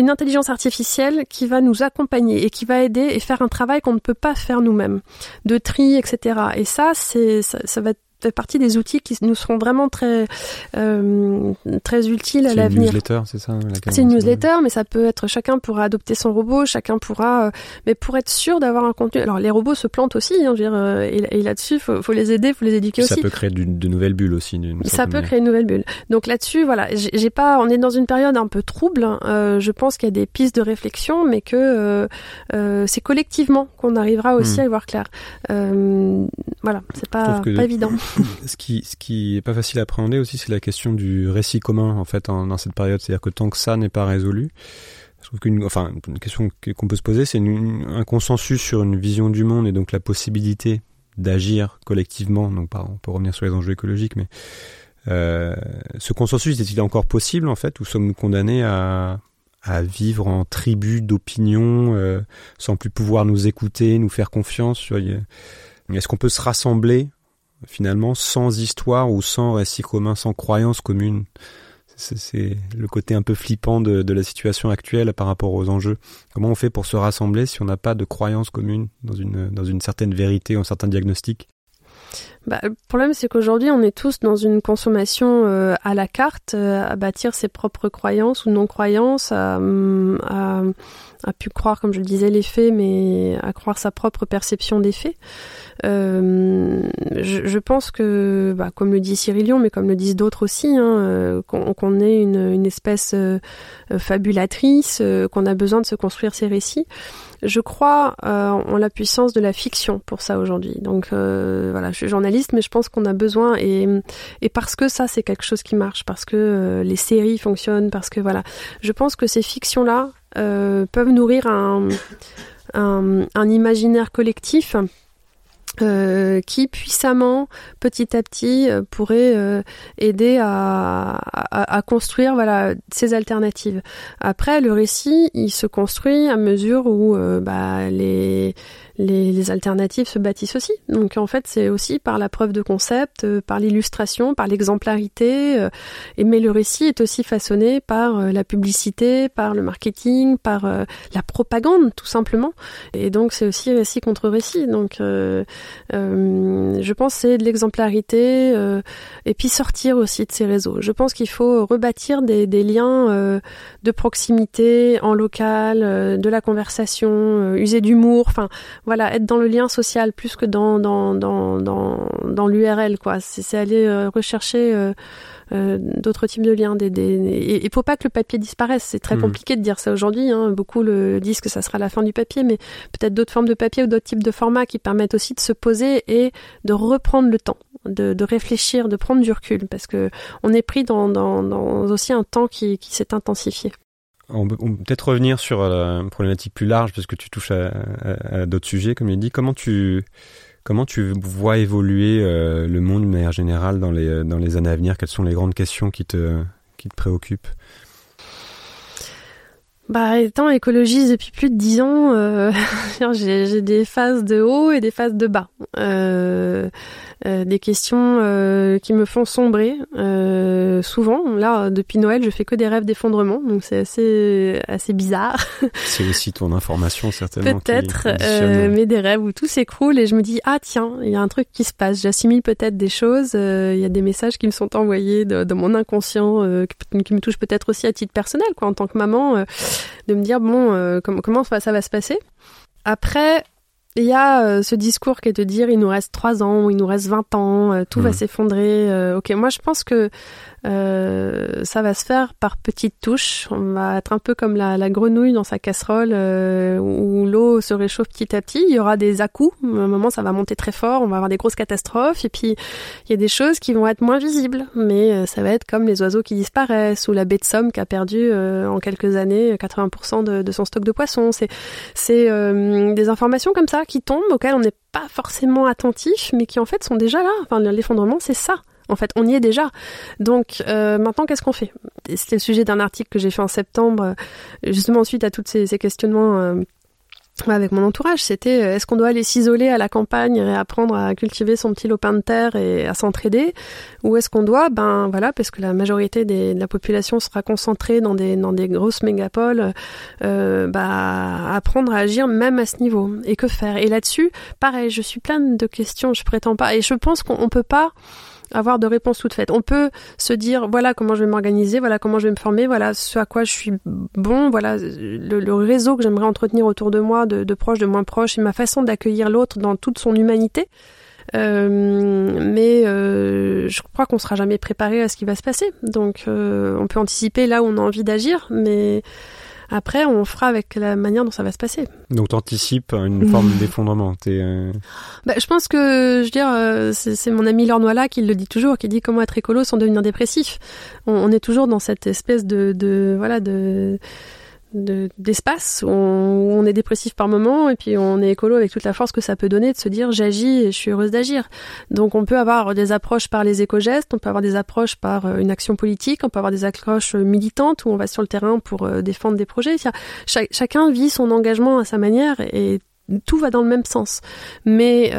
une intelligence artificielle qui va nous accompagner et qui va aider et faire un travail qu'on ne peut pas faire nous-mêmes, de tri, etc. Et ça, ça va faire partie des outils qui nous seront vraiment très utiles à l'avenir. C'est une newsletter, c'est ça? C'est une newsletter, mais ça peut être, chacun pourra adopter son robot, chacun pourra... mais pour être sûr d'avoir un contenu... Alors, les robots se plantent aussi, hein, je veux dire, et là-dessus, il faut les aider, il faut les éduquer aussi. Ça peut créer de nouvelles bulles aussi. Créer une nouvelle bulle. Donc là-dessus, voilà, on est dans une période un peu trouble. Je pense qu'il y a des pistes de réflexion, mais que c'est collectivement qu'on arrivera aussi à y voir clair. Voilà, c'est pas évident. Ce qui est pas facile à appréhender aussi, c'est la question du récit commun en fait dans cette période. C'est-à-dire que tant que ça n'est pas résolu, je trouve qu'une question qu'on peut se poser, c'est un consensus sur une vision du monde et donc la possibilité d'agir collectivement. Donc, on peut revenir sur les enjeux écologiques, mais ce consensus est-il encore possible en fait, ou sommes-nous condamnés à vivre en tribu d'opinion sans plus pouvoir nous écouter, nous faire confiance? Est-ce qu'on peut se rassembler finalement sans histoire ou sans récit commun, sans croyance commune? C'est le côté un peu flippant de la situation actuelle par rapport aux enjeux. Comment on fait pour se rassembler si on n'a pas de croyance commune dans une certaine vérité, un certain diagnostic? Bah, le problème, c'est qu'aujourd'hui, on est tous dans une consommation à la carte, à bâtir ses propres croyances ou non-croyances, à plus croire, comme je le disais, les faits, mais à croire sa propre perception des faits. Je pense que, bah, comme le dit Cyril Lion, mais comme le disent d'autres aussi, qu'on est une espèce fabulatrice, qu'on a besoin de se construire ses récits. Je crois en la puissance de la fiction pour ça aujourd'hui. Donc voilà, je suis journaliste, mais je pense qu'on a besoin, et parce que ça, c'est quelque chose qui marche, parce que les séries fonctionnent, parce que voilà, je pense que ces fictions-là peuvent nourrir un imaginaire collectif qui puissamment, petit à petit, pourrait aider à construire, voilà, ces alternatives. Après, le récit, il se construit à mesure où les alternatives se bâtissent aussi. Donc en fait, c'est aussi par la preuve de concept, par l'illustration, par l'exemplarité. Mais le récit est aussi façonné par la publicité, par le marketing, par la propagande, tout simplement. Et donc c'est aussi récit contre récit. Donc je pense que c'est de l'exemplarité et puis sortir aussi de ces réseaux. Je pense qu'il faut rebâtir des liens de proximité, en local, de la conversation, user d'humour, enfin... Voilà, être dans le lien social plus que dans l'URL, quoi. C'est aller rechercher d'autres types de liens. Et il faut pas que le papier disparaisse. C'est très compliqué de dire ça aujourd'hui, hein. Beaucoup le disent que ça sera la fin du papier, mais peut-être d'autres formes de papier ou d'autres types de formats qui permettent aussi de se poser et de reprendre le temps, de réfléchir, de prendre du recul, parce que on est pris dans aussi un temps qui s'est intensifié. On peut peut-être revenir sur une problématique plus large, parce que tu touches à d'autres sujets, comme il dit. Comment tu vois évoluer le monde de manière générale dans les années à venir? Quelles sont les grandes questions qui te préoccupent? Bah, étant écologiste depuis plus de 10 ans, j'ai des phases de haut et des phases de bas. Des questions qui me font sombrer souvent. Là, depuis Noël, je fais que des rêves d'effondrement, donc c'est assez bizarre. C'est aussi ton information, certainement. Peut-être, mais des rêves où tout s'écroule et je me dis, ah tiens, il y a un truc qui se passe. J'assimile peut-être des choses. Il y a des messages qui me sont envoyés de mon inconscient, qui me touchent peut-être aussi à titre personnel, quoi, en tant que maman, de me dire, bon, comment ça va se passer ? Après... Il y a ce discours qui est de dire il nous reste 3 ans, ou il nous reste 20 ans, tout va s'effondrer. Ok, moi je pense que ça va se faire par petites touches. On va être un peu comme la grenouille dans sa casserole où l'eau se réchauffe petit à petit. Il y aura des à-coups. À un moment, ça va monter très fort. On va avoir des grosses catastrophes. Et puis, il y a des choses qui vont être moins visibles. Mais ça va être comme les oiseaux qui disparaissent ou la baie de Somme qui a perdu en quelques années 80% de son stock de poissons. C'est des informations comme ça qui tombent, auxquels on n'est pas forcément attentif, mais qui en fait sont déjà là. Enfin, l'effondrement, c'est ça. En fait, on y est déjà. Donc, maintenant, qu'est-ce qu'on fait ? C'était le sujet d'un article que j'ai fait en septembre, justement suite à tous ces questionnements avec mon entourage. C'était, est-ce qu'on doit aller s'isoler à la campagne et apprendre à cultiver son petit lopin de terre et à s'entraider ? Ou est-ce qu'on doit, parce que la majorité de la population sera concentrée dans des grosses mégapoles, apprendre à agir même à ce niveau. Et que faire ? Et là-dessus, pareil, je suis pleine de questions, je prétends pas. Et je pense qu'on peut pas avoir de réponse toute faite. On peut se dire, voilà comment je vais m'organiser, voilà comment je vais me former, voilà ce à quoi je suis bon, voilà le réseau que j'aimerais entretenir autour de moi, de proches, de moins proches, et ma façon d'accueillir l'autre dans toute son humanité. Mais je crois qu'on sera jamais préparé à ce qui va se passer. Donc on peut anticiper là où on a envie d'agir, mais après on fera avec la manière dont ça va se passer. Donc t'anticipes une forme d'effondrement. Je pense que, je veux dire, c'est mon ami Laure Noyla qui le dit toujours, qui dit comment être écolo sans devenir dépressif. On est toujours dans cette espèce d'espace où on est dépressif par moment et puis on est écolo avec toute la force que ça peut donner de se dire j'agis et je suis heureuse d'agir. Donc on peut avoir des approches par les éco-gestes, on peut avoir des approches par une action politique, on peut avoir des approches militantes où on va sur le terrain pour défendre des projets. Chacun vit son engagement à sa manière et tout va dans le même sens. Mais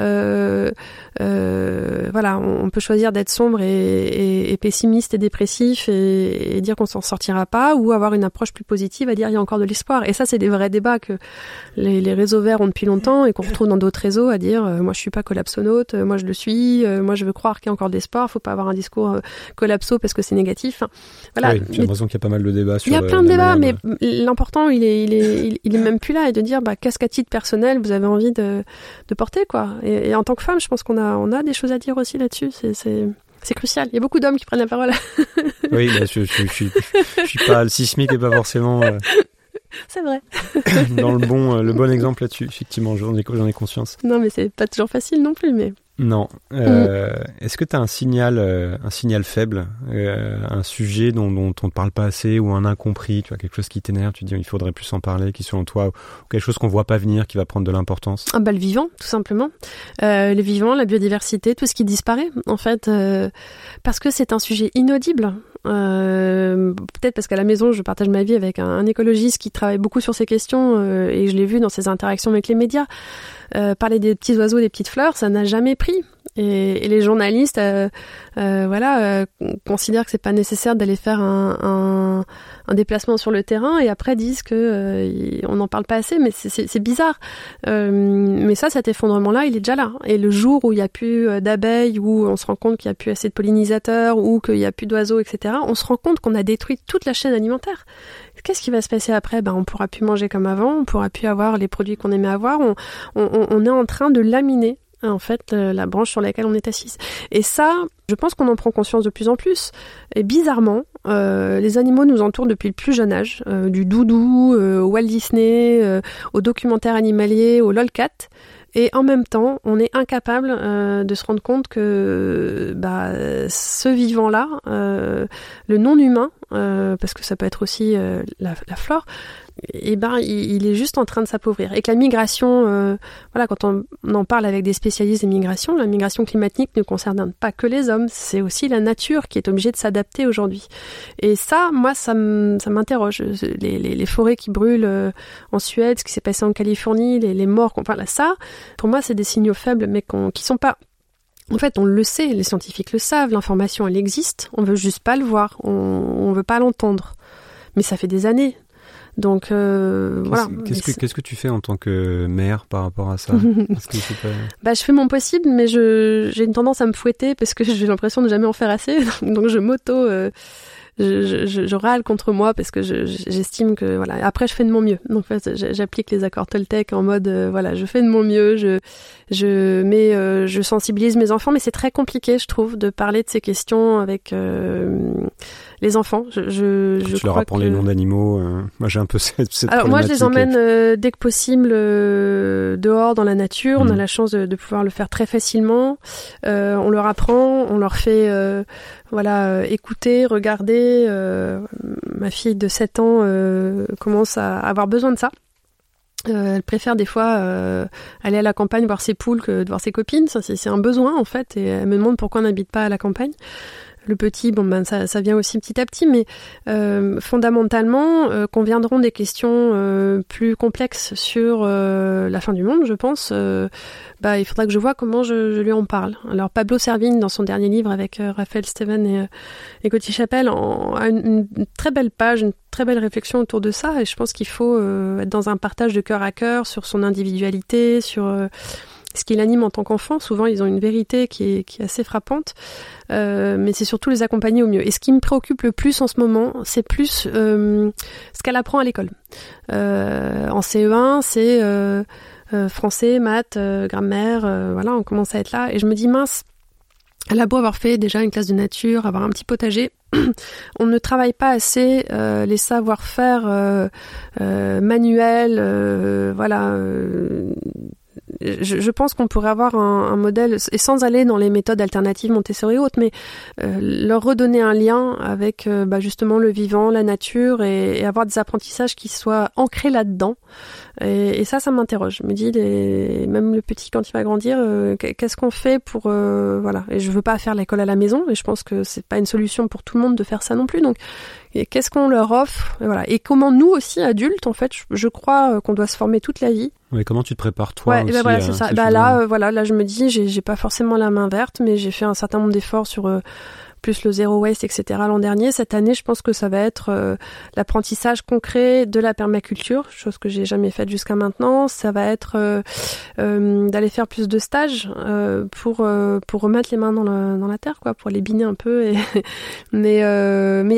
voilà, on peut choisir d'être sombre et pessimiste et dépressif et dire qu'on s'en sortira pas, ou avoir une approche plus positive à dire il y a encore de l'espoir. Et ça, c'est des vrais débats que les réseaux verts ont depuis longtemps et qu'on retrouve dans d'autres réseaux, à dire moi je suis pas collapsonaute, moi je le suis, moi je veux croire qu'il y a encore de l'espoir, faut pas avoir un discours collapso parce que c'est négatif. Voilà. Oui, j'ai l'impression qu'il y a pas mal de débats sur. Il y a plein de débats, mais l'important il est même plus là, et de dire bah qu'est-ce qu'à titre personnel vous avez envie de porter, quoi. Et en tant que femme, je pense qu'on a des choses à dire aussi là-dessus. C'est crucial. Il y a beaucoup d'hommes qui prennent la parole. Oui, bah, je suis pas, le Sismique est pas forcément. C'est vrai. Dans le bon exemple là-dessus, effectivement, j'en ai conscience. Non, mais c'est pas toujours facile non plus, mais. Non. Est-ce que tu as un signal faible, un sujet dont on ne parle pas assez, ou un incompris, tu vois, quelque chose qui t'énerve, tu te dis il faudrait plus en parler, qui selon toi, ou quelque chose qu'on voit pas venir, qui va prendre de l'importance? Ah bah le vivant, tout simplement. Le vivant, la biodiversité, tout ce qui disparaît, en fait, parce que c'est un sujet inaudible. Peut-être parce qu'à la maison je partage ma vie avec un écologiste qui travaille beaucoup sur ces questions, et je l'ai vu dans ses interactions avec les médias, parler des petits oiseaux, des petites fleurs, ça n'a jamais pris, et les journalistes considèrent que c'est pas nécessaire d'aller faire un déplacement sur le terrain, et après disent que on n'en parle pas assez, mais c'est bizarre, mais cet effondrement-là, il est déjà là, et le jour où il n'y a plus d'abeilles, où on se rend compte qu'il n'y a plus assez de pollinisateurs, ou qu'il n'y a plus d'oiseaux, etc., on se rend compte qu'on a détruit toute la chaîne alimentaire. Qu'est-ce qui va se passer après ? On pourra plus manger comme avant, on pourra plus avoir les produits qu'on aimait avoir, on est en train de laminer en fait la branche sur laquelle on est assise. Et ça, je pense qu'on en prend conscience de plus en plus. Et bizarrement, les animaux nous entourent depuis le plus jeune âge, du doudou au Walt Disney, aux documentaires animaliers, au lolcat. Et en même temps, on est incapable de se rendre compte que ce vivant-là, le non-humain, parce que ça peut être aussi la flore, et il est juste en train de s'appauvrir. Et que la migration, quand on en parle avec des spécialistes des migrations, la migration climatique ne concerne pas que les hommes, c'est aussi la nature qui est obligée de s'adapter aujourd'hui. Et ça, moi, ça m'interroge. Les forêts qui brûlent en Suède, ce qui s'est passé en Californie, les morts qu'on parle, ça, pour moi, c'est des signaux faibles, mais qui sont pas. En fait, on le sait, les scientifiques le savent, l'information, elle existe, on veut juste pas le voir, on veut pas l'entendre. Mais ça fait des années. Donc, voilà. Qu'est-ce que tu fais en tant que mère par rapport à ça? Parce que c'est pas... je fais mon possible, mais j'ai une tendance à me fouetter parce que j'ai l'impression de jamais en faire assez. Donc, je m'auto... Je râle contre moi parce que j'estime que voilà. Après, je fais de mon mieux. Donc, en fait, j'applique les accords Toltec en mode je fais de mon mieux. Je sensibilise mes enfants, mais c'est très compliqué, je trouve, de parler de ces questions avec les enfants. Je leur apprends les noms d'animaux. Moi, j'ai un peu cette alors moi, je les emmène dès que possible dehors dans la nature. On a la chance de pouvoir le faire très facilement. On leur apprend, on leur fait écouter, regarder. Ma fille de 7 ans commence à avoir besoin de ça. Elle préfère des fois aller à la campagne voir ses poules que de voir ses copines. Ça, c'est un besoin en fait, et elle me demande pourquoi on n'habite pas à la campagne. Le petit, ça vient aussi petit à petit, mais fondamentalement, conviendront des questions plus complexes sur la fin du monde, je pense. Il faudra que je vois comment je lui en parle. Alors Pablo Servigne, dans son dernier livre avec Raphaël Steven et Gauthier Chapelle, a une très belle page, une très belle réflexion autour de ça, et je pense qu'il faut être dans un partage de cœur à cœur sur son individualité, sur... ce qui l'anime en tant qu'enfant. Souvent, ils ont une vérité qui est assez frappante, mais c'est surtout les accompagner au mieux. Et ce qui me préoccupe le plus en ce moment, c'est plus ce qu'elle apprend à l'école. En CE1, c'est français, maths, grammaire, on commence à être là. Et je me dis, mince, elle a beau avoir fait déjà une classe de nature, avoir un petit potager, on ne travaille pas assez les savoir-faire manuels, Je pense qu'on pourrait avoir un modèle, et sans aller dans les méthodes alternatives Montessori et autres, mais leur redonner un lien avec justement le vivant, la nature, et avoir des apprentissages qui soient ancrés là-dedans. Et ça m'interroge. Je me dis, même le petit, quand il va grandir, qu'est-ce qu'on fait pour... Et je veux pas faire l'école à la maison, et je pense que c'est pas une solution pour tout le monde de faire ça non plus. Donc, qu'est-ce qu'on leur offre ? Et comment nous aussi, adultes, en fait, je crois qu'on doit se former toute la vie. Mais comment tu te prépares toi aussi, ben voilà, c'est ça. Là, je me dis, j'ai pas forcément la main verte, mais j'ai fait un certain nombre d'efforts sur plus le zéro waste, etc. l'an dernier. Cette année, je pense que ça va être l'apprentissage concret de la permaculture, chose que j'ai jamais faite jusqu'à maintenant. Ça va être d'aller faire plus de stages pour remettre les mains dans la terre, quoi, pour les biner un peu. Mais y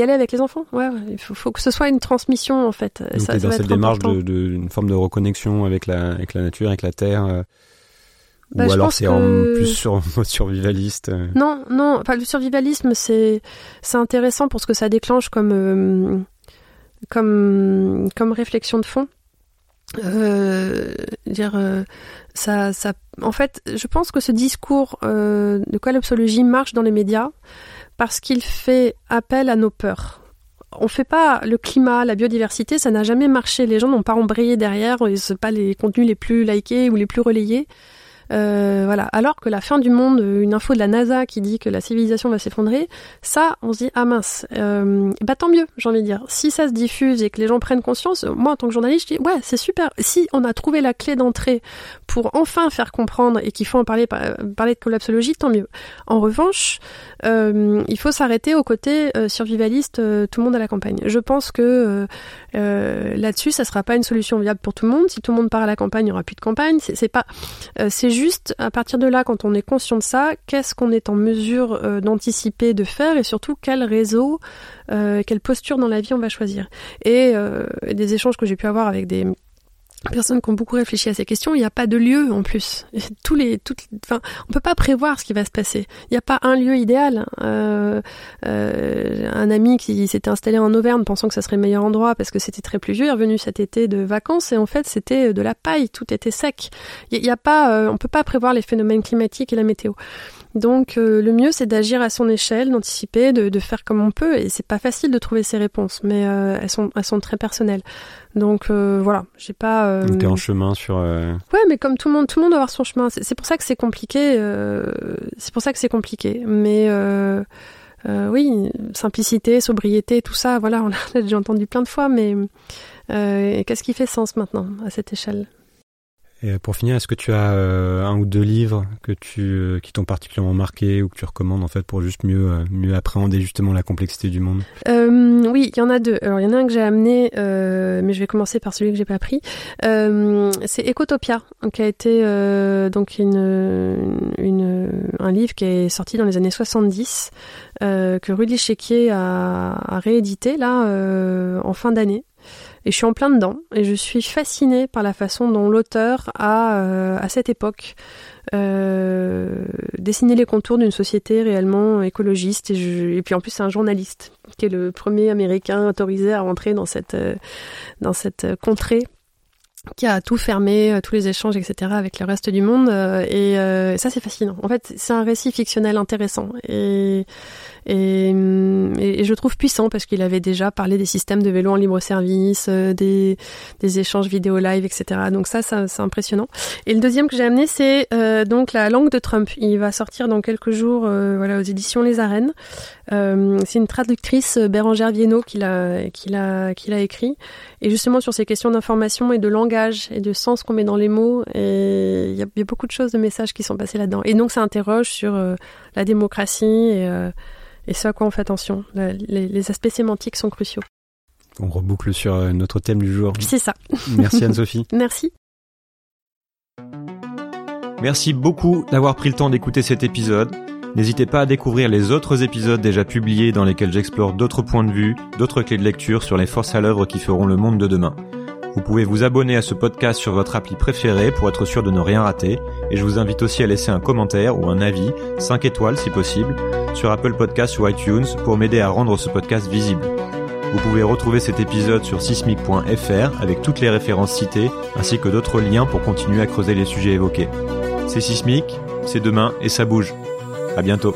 aller avec les enfants. Ouais, il faut que ce soit une transmission en fait. Donc ça, t'es dans cette démarche d'une forme de reconnexion avec la nature, avec la terre. Ou alors c'est plus survivaliste. Non. Enfin, le survivalisme, c'est intéressant pour ce que ça déclenche comme réflexion de fond. Ça. En fait, je pense que ce discours de collapsologie marche dans les médias parce qu'il fait appel à nos peurs. On fait pas le climat, la biodiversité, ça n'a jamais marché. Les gens n'ont pas embrayé derrière. C'est pas les contenus les plus likés ou les plus relayés. Voilà. Alors que la fin du monde, une info de la NASA qui dit que la civilisation va s'effondrer, ça, on se dit, ah mince, tant mieux, j'ai envie de dire. Si ça se diffuse et que les gens prennent conscience, moi en tant que journaliste, je dis, ouais, c'est super. Si on a trouvé la clé d'entrée pour enfin faire comprendre et qu'il faut en parler de collapsologie, tant mieux. En revanche, il faut s'arrêter au côté survivaliste, tout le monde à la campagne. Je pense que là-dessus, ça sera pas une solution viable pour tout le monde. Si tout le monde part à la campagne, il y aura plus de campagne. C'est juste, à partir de là, quand on est conscient de ça, qu'est-ce qu'on est en mesure d'anticiper, de faire, et surtout quel réseau, quelle posture dans la vie on va choisir. Et des échanges que j'ai pu avoir avec des personnes qui ont beaucoup réfléchi à ces questions, il n'y a pas de lieu en plus. On ne peut pas prévoir ce qui va se passer. Il n'y a pas un lieu idéal. Un ami qui s'était installé en Auvergne pensant que ça serait le meilleur endroit parce que c'était très pluvieux, est revenu cet été de vacances et en fait c'était de la paille, tout était sec. On ne peut pas prévoir les phénomènes climatiques et la météo. Donc le mieux c'est d'agir à son échelle, d'anticiper, de faire comme on peut, et c'est pas facile de trouver ces réponses, mais elles sont très personnelles. Donc voilà, j'ai pas. Donc t'es en chemin sur. Ouais, mais comme tout le monde doit avoir son chemin. C'est pour ça que c'est compliqué. Mais oui, simplicité, sobriété, tout ça. Voilà, on l'a déjà entendu plein de fois, mais qu'est-ce qui fait sens maintenant à cette échelle? Et pour finir, est-ce que tu as un ou deux livres qui t'ont particulièrement marqué ou que tu recommandes en fait pour juste mieux appréhender justement la complexité du monde ? Oui, il y en a deux. Alors il y en a un que j'ai amené, mais je vais commencer par celui que j'ai pas pris. C'est Écotopia, qui a été donc un livre qui est sorti dans les années 70, que Rudy Chéquier a réédité là en fin d'année. Et je suis en plein dedans, et je suis fascinée par la façon dont l'auteur a, à cette époque, dessiné les contours d'une société réellement écologiste. Et puis en plus, c'est un journaliste qui est le premier Américain autorisé à rentrer dans cette contrée, qui a tout fermé, tous les échanges, etc. avec le reste du monde. Et ça, c'est fascinant. En fait, c'est un récit fictionnel intéressant. Et je trouve puissant parce qu'il avait déjà parlé des systèmes de vélo en libre-service, des échanges vidéo live, etc. Donc ça, c'est impressionnant. Et le deuxième que j'ai amené, c'est donc La langue de Trump. Il va sortir dans quelques jours aux éditions Les Arènes. C'est une traductrice, Bérangère Viennot, qui l'a écrit. Et justement, sur ces questions d'information et de langage et de sens qu'on met dans les mots, et il y a beaucoup de choses, de messages qui sont passés là-dedans. Et donc, ça interroge sur la démocratie et ce à quoi on fait attention. Les aspects sémantiques sont cruciaux. On reboucle sur notre thème du jour. C'est ça. Merci Anne-Sophie. Merci. Merci beaucoup d'avoir pris le temps d'écouter cet épisode. N'hésitez pas à découvrir les autres épisodes déjà publiés dans lesquels j'explore d'autres points de vue, d'autres clés de lecture sur les forces à l'œuvre qui feront le monde de demain. Vous pouvez vous abonner à ce podcast sur votre appli préférée pour être sûr de ne rien rater, et je vous invite aussi à laisser un commentaire ou un avis, 5 étoiles si possible, sur Apple Podcasts ou iTunes pour m'aider à rendre ce podcast visible. Vous pouvez retrouver cet épisode sur sismique.fr avec toutes les références citées ainsi que d'autres liens pour continuer à creuser les sujets évoqués. C'est Sismique, c'est demain et ça bouge. À bientôt.